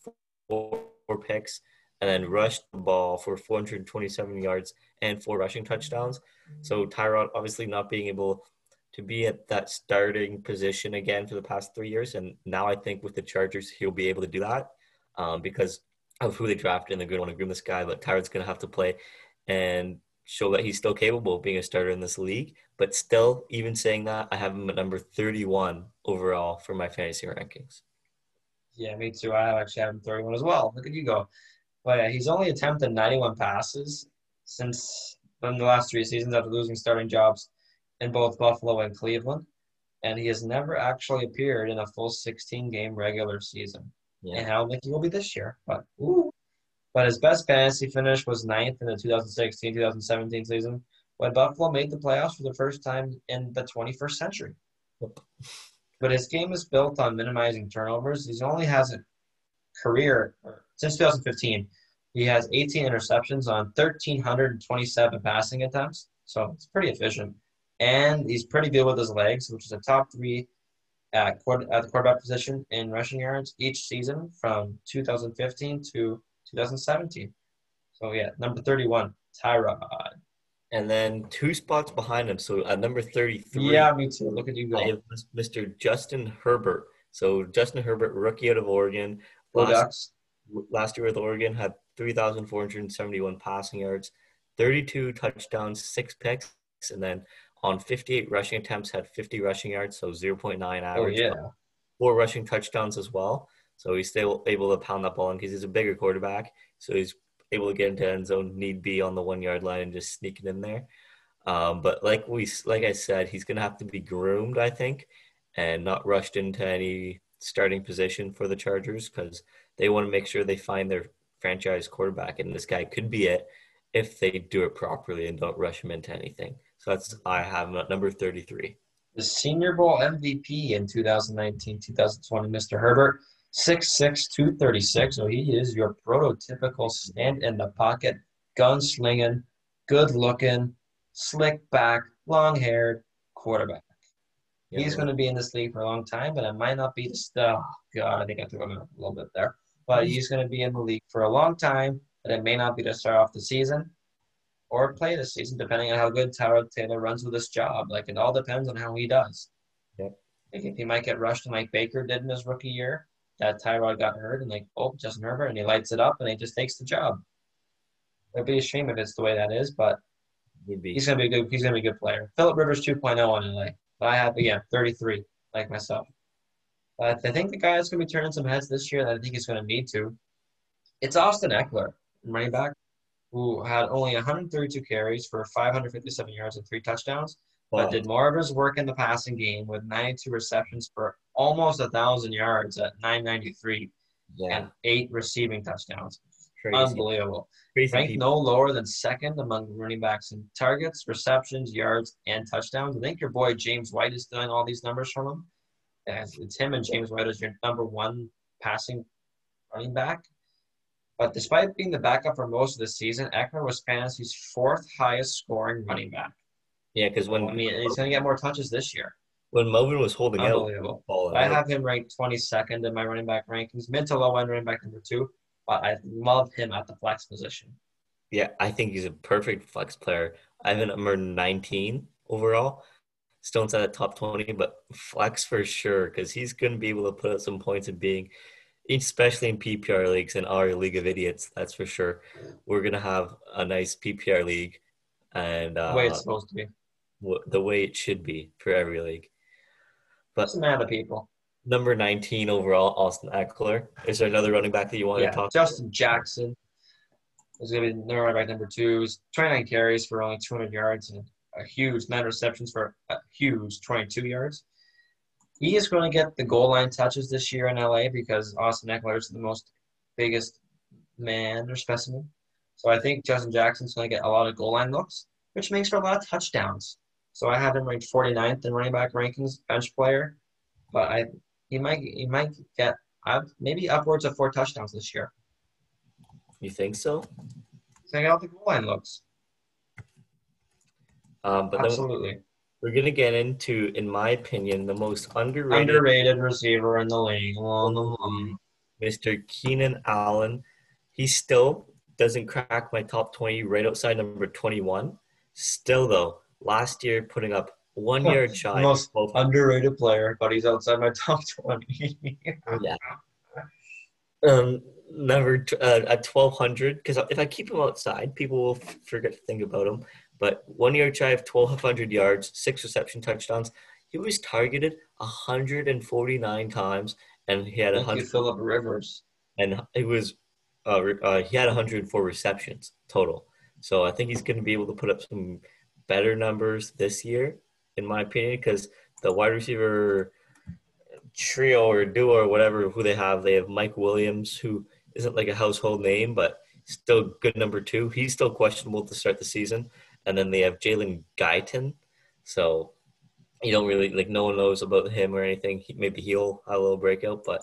four picks, and then rushed the ball for four hundred twenty-seven yards and four rushing touchdowns. So Tyrod obviously not being able to be at that starting position again for the past three years. And now I think with the Chargers, he'll be able to do that um, because of who they drafted, and they're going to want to groom this guy. But Tyrod's going to have to play and show that he's still capable of being a starter in this league. But still, even saying that, I have him at number thirty-one overall for my fantasy rankings. Yeah, me too. I actually have him thirty-one as well. Look at you go. But yeah, he's only attempted ninety-one passes since in the last three seasons after losing starting jobs in both Buffalo and Cleveland. And he has never actually appeared in a full sixteen-game regular season. Yeah. And I don't think he will be this year. But ooh. But his best fantasy finish was ninth in the two thousand sixteen two thousand seventeen season when Buffalo made the playoffs for the first time in the twenty-first century. But his game is built on minimizing turnovers. He only has a career since twenty fifteen. He has eighteen interceptions on one thousand three hundred twenty-seven passing attempts, so it's pretty efficient. And he's pretty good with his legs, which is a top three at, quarter, at the quarterback position in rushing yards each season from two thousand fifteen to two thousand seventeen. So, yeah, number thirty-one, Tyrod. And then two spots behind him. So, at number thirty-three. Yeah, me too. Look at you go. I have Mister Justin Herbert. So, Justin Herbert, rookie out of Oregon. Last, last year with Oregon, had three thousand four hundred seventy-one passing yards, thirty-two touchdowns, six picks, and then on fifty-eight rushing attempts, had fifty rushing yards, so zero point nine average. Oh, yeah. Four rushing touchdowns as well. So he's still able to pound that ball in because he's a bigger quarterback. So he's able to get into end zone, need be on the one-yard line and just sneak it in there. Um, but like we, like I said, he's going to have to be groomed, I think, and not rushed into any starting position for the Chargers because they want to make sure they find their franchise quarterback. And this guy could be it if they do it properly and don't rush him into anything. So that's I have him at number thirty-three. The Senior Bowl M V P in two thousand nineteen two thousand twenty, Mister Herbert. six six, two thirty-six, so he is your prototypical stand-in-the-pocket, gun-slinging, good-looking, slick-back, long-haired quarterback. Yeah, he's right. Going to be in this league for a long time, but it might not be just – oh, God, I think I threw him a little bit there. But he's going to be in the league for a long time, but it may not be to start off the season or play the season, depending on how good Tyrod Taylor runs with this job. Like, it all depends on how he does. Yep. Like, he might get rushed like Baker did in his rookie year. That Tyrod got hurt, and like, oh, Justin Herbert, and he lights it up, and he just takes the job. It'd be a shame if it's the way that is, but he's gonna be a good. He's gonna be a good player. Philip Rivers two point oh in L A, but I have again thirty-three, like myself. But I think the guy that's gonna be turning some heads this year that I think he's gonna need to. It's Austin Ekeler, running back, who had only one hundred thirty-two carries for five hundred fifty-seven yards and three touchdowns, wow. But did more of his work in the passing game with ninety-two receptions for almost one thousand yards at nine ninety-three, yeah. And eight receiving touchdowns. Crazy. Unbelievable. Crazy Ranked people. No lower than second among running backs in targets, receptions, yards, and touchdowns. I think your boy James White is doing all these numbers from him. It's him and James White as your number one passing running back. But despite being the backup for most of the season, Ekeler was fantasy's fourth highest scoring running back. Yeah, because when I mean, he's going to get more touches this year. When Melvin was holding out. Unbelievable. I have him ranked twenty-second in my running back rankings. Mid to low end running back number two. But I love him at the flex position. Yeah, I think he's a perfect flex player. I have him at number nineteen overall. Still inside the top twenty, but flex for sure. Because he's going to be able to put up some points of being, especially in P P R leagues and our league of idiots, that's for sure. We're going to have a nice P P R league. And uh, the way it's supposed to be. The way it should be for every league. But man of people. Number nineteen overall, Austin Ekeler. Is there another running back that you want yeah, to talk Justin about? Justin Jackson is going to be running back number two. He's twenty-nine carries for only two hundred yards and a huge nine receptions for a huge twenty-two yards. He is going to get the goal line touches this year in L A because Austin Ekeler is the most biggest man or specimen. So I think Justin Jackson's going to get a lot of goal line looks, which makes for a lot of touchdowns. So I have him ranked forty-ninth in running back rankings, bench player. But I he might he might get up, maybe upwards of four touchdowns this year. You think so? So I got the goal line looks. Um, but absolutely. We're going to get into, in my opinion, the most underrated, underrated receiver in the league, Mister Keenan Allen. He still doesn't crack my top twenty, right outside number twenty-one. Still, though, last year putting up one well, yard shy. Most underrated player, but he's outside my top twenty. Yeah. Um, number t- uh, at twelve hundred, because if I keep him outside, people will f- forget to think about him. But one yard shy of twelve hundred yards, six reception touchdowns. He was targeted one hundred forty-nine times, and he had a hundred. Philip Rivers. And he was, uh, uh, he had one hundred four receptions total. So I think he's going to be able to put up some better numbers this year, in my opinion, because the wide receiver trio or duo or whatever who they have, they have Mike Williams, who isn't like a household name, but still good number two. He's still questionable to start the season. And then they have Jalen Guyton. So you don't really, like, no one knows about him or anything. He, maybe he'll have a little breakout, but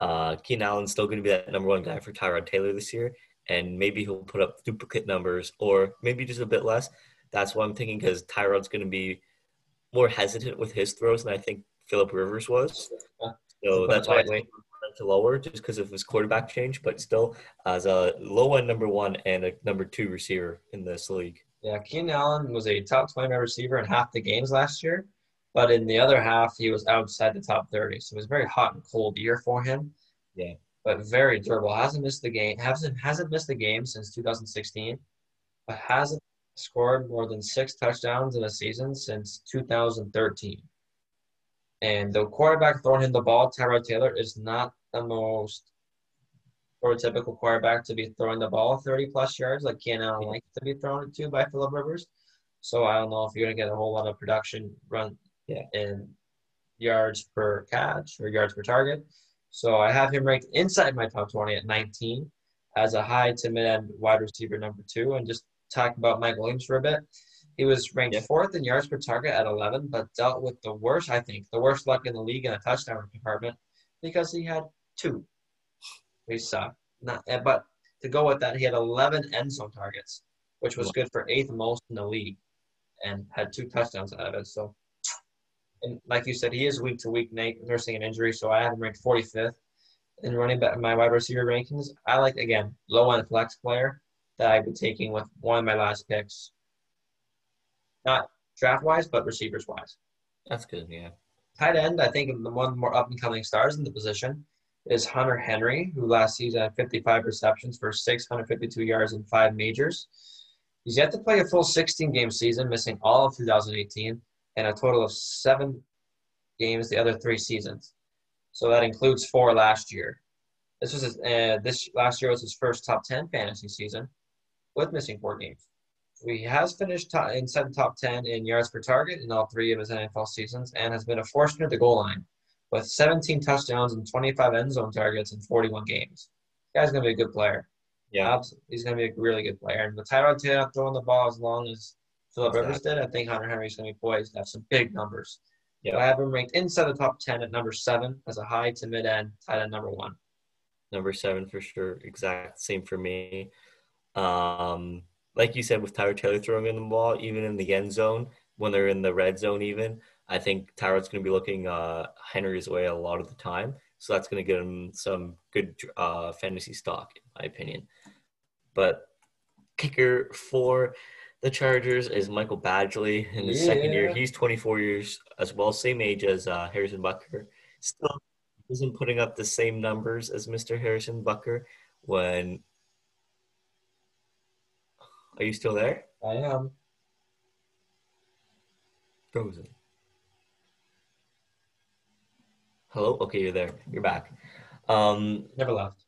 uh, Keenan Allen's still going to be that number one guy for Tyrod Taylor this year. And maybe he'll put up duplicate numbers or maybe just a bit less. That's what I'm thinking, because Tyrod's going to be more hesitant with his throws than I think Philip Rivers was. So that's why I went to lower, just because of his quarterback change, but still as a low-end number one and a number two receiver in this league. Yeah, Keenan Allen was a top twenty receiver in half the games last year, but in the other half, he was outside the top thirty. So it was a very hot and cold year for him. Yeah. But very durable. Hasn't missed the game. Hasn't hasn't missed the game since two thousand sixteen, but hasn't scored more than six touchdowns in a season since two thousand thirteen. And the quarterback throwing him the ball, Tyrod Taylor, is not the most prototypical quarterback to be throwing the ball thirty-plus yards like Keenan Allen likes to be thrown it to by Philip Rivers. So I don't know if you're going to get a whole lot of production run yeah. in yards per catch or yards per target. So I have him ranked inside my top twenty at nineteen as a high to mid-end wide receiver number two. And just talk about Mike Williams for a bit. He was ranked yeah. fourth in yards per target at eleven, but dealt with the worst, I think, the worst luck in the league in a touchdown department because he had two. We saw. Not, but to go with that, he had eleven end zone targets, which was good for eighth most in the league, and had two touchdowns out of it. So, and like you said, he is week to week, nursing an injury. So I have him ranked forty-fifth in running back my wide receiver rankings. I like, again, low end flex player that I'd be taking with one of my last picks. Not draft wise, but receivers wise. That's good, yeah. Tight end, I think one of the more up and coming stars in the position is Hunter Henry, who last season had fifty-five receptions for six hundred fifty-two yards and five majors. He's yet to play a full sixteen-game season, missing all of two thousand eighteen, and a total of seven games the other three seasons. So that includes four last year. This was his, uh, this last year was his first top ten fantasy season, with missing four games. So he has finished top, inside the top ten in yards per target in all three of his N F L seasons, and has been a force near the goal line, with seventeen touchdowns and twenty-five end zone targets in forty-one games. The guy's going to be a good player. Yeah. He's going to be a really good player. And with Tyrod Taylor throwing the ball as long as Philip Rivers did, I think Hunter Henry's going to be poised to have some big numbers. Yeah. So I have him ranked inside the top ten at number seven as a high to mid-end tight end number one. Number seven for sure. Exact same for me. Um, like you said, with Tyrod Taylor throwing in the ball, even in the end zone, when they're in the red zone even, I think Tyrod's going to be looking uh, Henry's way a lot of the time. So that's going to give him some good uh, fantasy stock, in my opinion. But kicker for the Chargers is Michael Badgley in his yeah. second year. He's twenty-four years as well, same age as uh, Harrison Butker. Still isn't putting up the same numbers as Mister Harrison Butker when – are you still there? I am. Frozen. Hello? Okay, you're there. You're back. Um, Never left.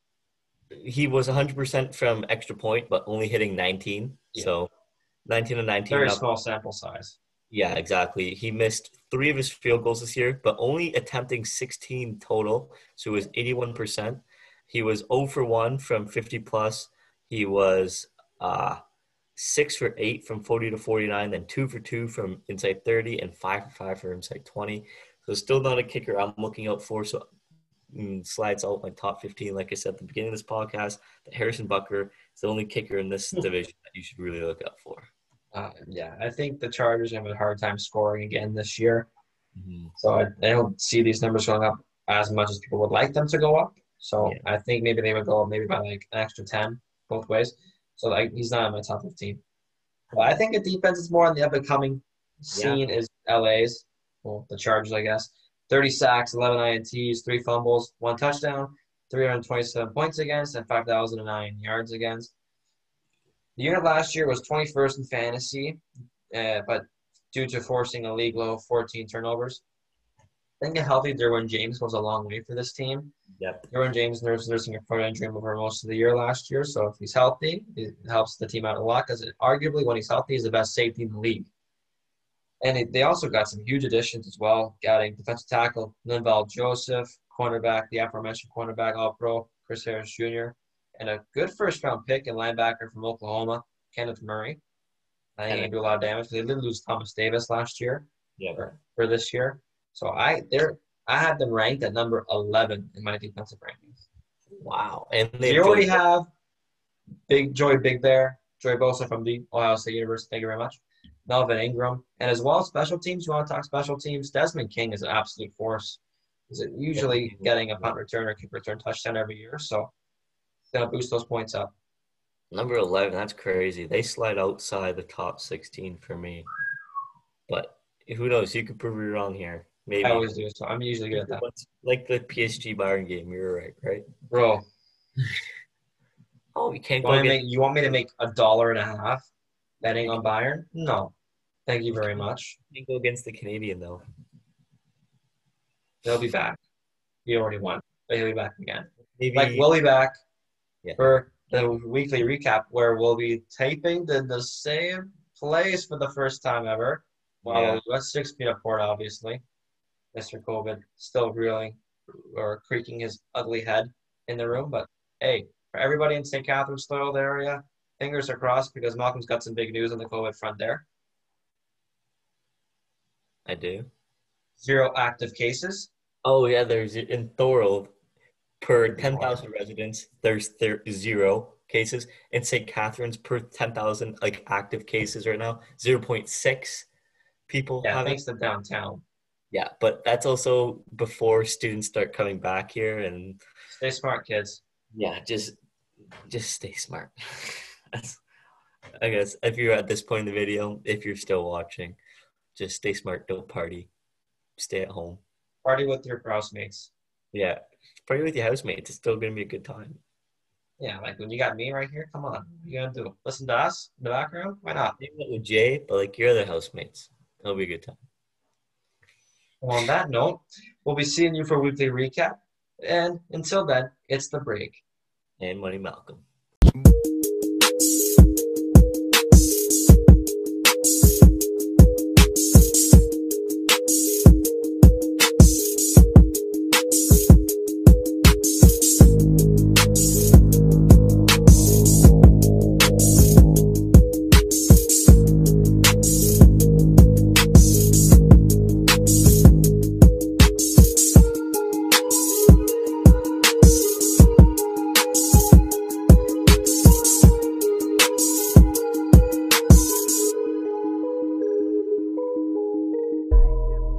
He was one hundred percent from extra point, but only hitting nineteen. Yeah. So nineteen and nineteen. Very up. Small sample size. Yeah, exactly. He missed three of his field goals this year, but only attempting sixteen total. So it was eighty-one percent. He was zero for one from fifty plus. He was uh, six for eight from forty to forty-nine, then two for two from inside thirty, and five for five from inside twenty. So still not a kicker I'm looking out for. So slides out my top fifteen, like I said at the beginning of this podcast, that Harrison Butker is the only kicker in this division that you should really look out for. Uh, yeah, I think the Chargers have a hard time scoring again this year. Mm-hmm. So I, I don't see these numbers going up as much as people would like them to go up. So yeah. I think maybe they would go maybe by like an extra ten both ways. So like he's not in my top fifteen. But I think the defense is more on the up and coming scene yeah. is L A's. Well, the Chargers, I guess. thirty sacks, eleven I N Ts, three fumbles, one touchdown, three hundred twenty-seven points against, and five thousand nine yards against. The unit last year was twenty-first in fantasy, uh, but due to forcing a league low fourteen turnovers. I think a healthy Derwin James goes a long way for this team. Yep. Derwin James was nursing a foot injury over most of the year last year, so if he's healthy, it helps the team out a lot because arguably when he's healthy, he's the best safety in the league. And it, they also got some huge additions as well, adding defensive tackle Linval Joseph, cornerback, the aforementioned cornerback All-Pro Chris Harris Junior, and a good first-round pick and linebacker from Oklahoma, Kenneth Murray. I think he can do a lot of damage. They did lose Thomas Davis last year yeah. or, or this year. So I they're I have them ranked at number eleven in my defensive rankings. Wow. And they so you already have Big Joy Big Bear, Joy Bosa from the Ohio State University. Thank you very much. Melvin Ingram. And as well, special teams. You want to talk special teams? Desmond King is an absolute force. He's usually getting a punt return or kick return touchdown every year. So it's going to boost those points up. Number eleven, that's crazy. They slide outside the top sixteen for me. But who knows? You could prove me wrong here. Maybe. I always do, so I'm usually good at that. Like the P S G Bayern game, you were right, right? Bro. oh, you can't you go get... make, You want me to make a dollar and a half betting on Bayern? No. Thank you very much. You can go against the Canadian, though. They'll be back. He already won, but he'll be back again. Maybe... Like, we'll be back yeah. for the weekly recap where we'll be taping in the same place for the first time ever. Well, that's six feet apart, obviously. Mister COVID still reeling or creaking his ugly head in the room. But, hey, for everybody in Saint Catharines, Thorold area, fingers are crossed because Malcolm's got some big news on the COVID front there. I do. Zero active cases. Oh, yeah, there's in Thorold, per ten thousand residents, there's there, zero cases. In Saint Catharines, per ten thousand like, active cases right now, zero point six people yeah, having. Yeah, thanks to downtown. Yeah, but that's also before students start coming back here and stay smart, kids. Yeah, just just stay smart. that's, I guess if you're at this point in the video, if you're still watching, just stay smart. Don't party. Stay at home. Party with your housemates. Yeah, party with your housemates. It's still gonna be a good time. Yeah, like when you got me right here. Come on, you gotta do it. Listen to us in the background. Why not? Maybe not with Jay, but like your other housemates, it'll be a good time. On that note, we'll be seeing you for a weekly recap. And until then, it's The Break. And Money Malcolm.